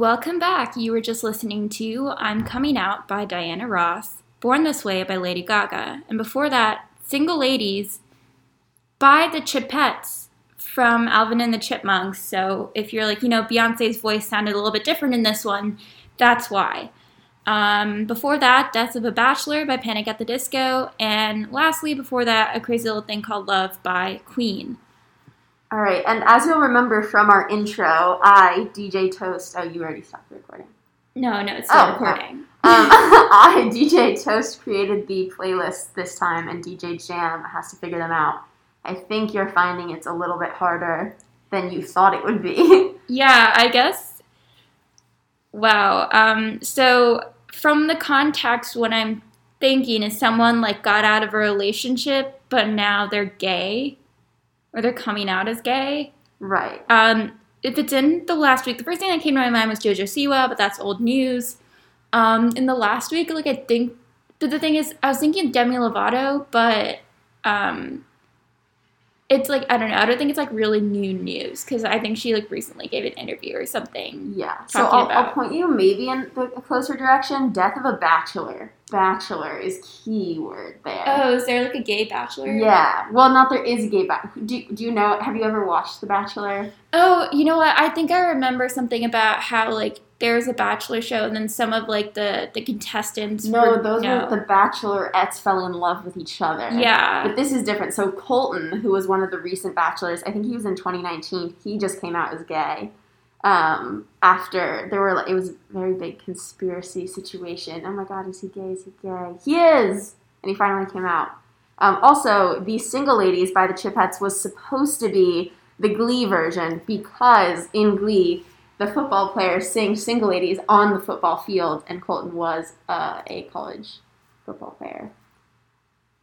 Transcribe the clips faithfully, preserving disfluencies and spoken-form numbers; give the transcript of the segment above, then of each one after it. Welcome back. You were just listening to I'm Coming Out by Diana Ross, Born This Way by Lady Gaga, and before that, Single Ladies by The Chipettes from Alvin and the Chipmunks. So if you're like, you know, Beyonce's voice sounded a little bit different in this one, that's why. Um, before that, Death of a Bachelor by Panic at the Disco, and lastly, before that, A Crazy Little Thing Called Love by Queen. All right, and as you'll remember from our intro, I, D J Toast, oh, you already stopped recording. No, no, it's still oh, recording. No. Um, I, D J Toast, created the playlist this time, and D J Jam has to figure them out. I think you're finding it's a little bit harder than you thought it would be. Yeah, I guess. Wow. Um, so from the context, what I'm thinking is someone like got out of a relationship, but now they're gay. Or they're coming out as gay. Right. Um, if it's in the last week, the first thing that came to my mind was JoJo Siwa, but that's old news. Um, in the last week, like I think, the thing is, I was thinking of Demi Lovato, but um, it's like, I don't know, I don't think it's like really new news, because I think she like recently gave an interview or something. Yeah. So I'll, about... I'll point you maybe in the closer direction. Death of a Bachelor. Bachelor is key word there. Oh, is there like a gay bachelor? Yeah. Well, not there is a gay bachelor. Do, do you know, have you ever watched The Bachelor? Oh, you know what? I think I remember something about how like there's a bachelor show and then some of like the, the contestants. No, were, those no. were the bachelorettes fell in love with each other. Yeah. But this is different. So Colton, who was one of the recent bachelors, I think he was in twenty nineteen, he just came out as gay. Um, after there were, it was a very big conspiracy situation. Oh my God, is he gay? Is he gay? He is! And he finally came out. Um, also, the Single Ladies by the Chipettes was supposed to be the Glee version, because in Glee, the football players sing Single Ladies on the football field, and Colton was uh, a college football player.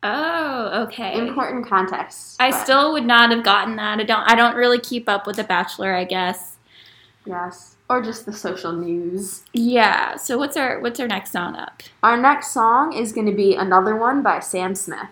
Oh, okay. Important context. I but. still would not have gotten that. I don't. I don't really keep up with The Bachelor, I guess. Yes, or just the social news. Yeah. So what's our what's our next song up? Our next song is going to be another one by Sam Smith.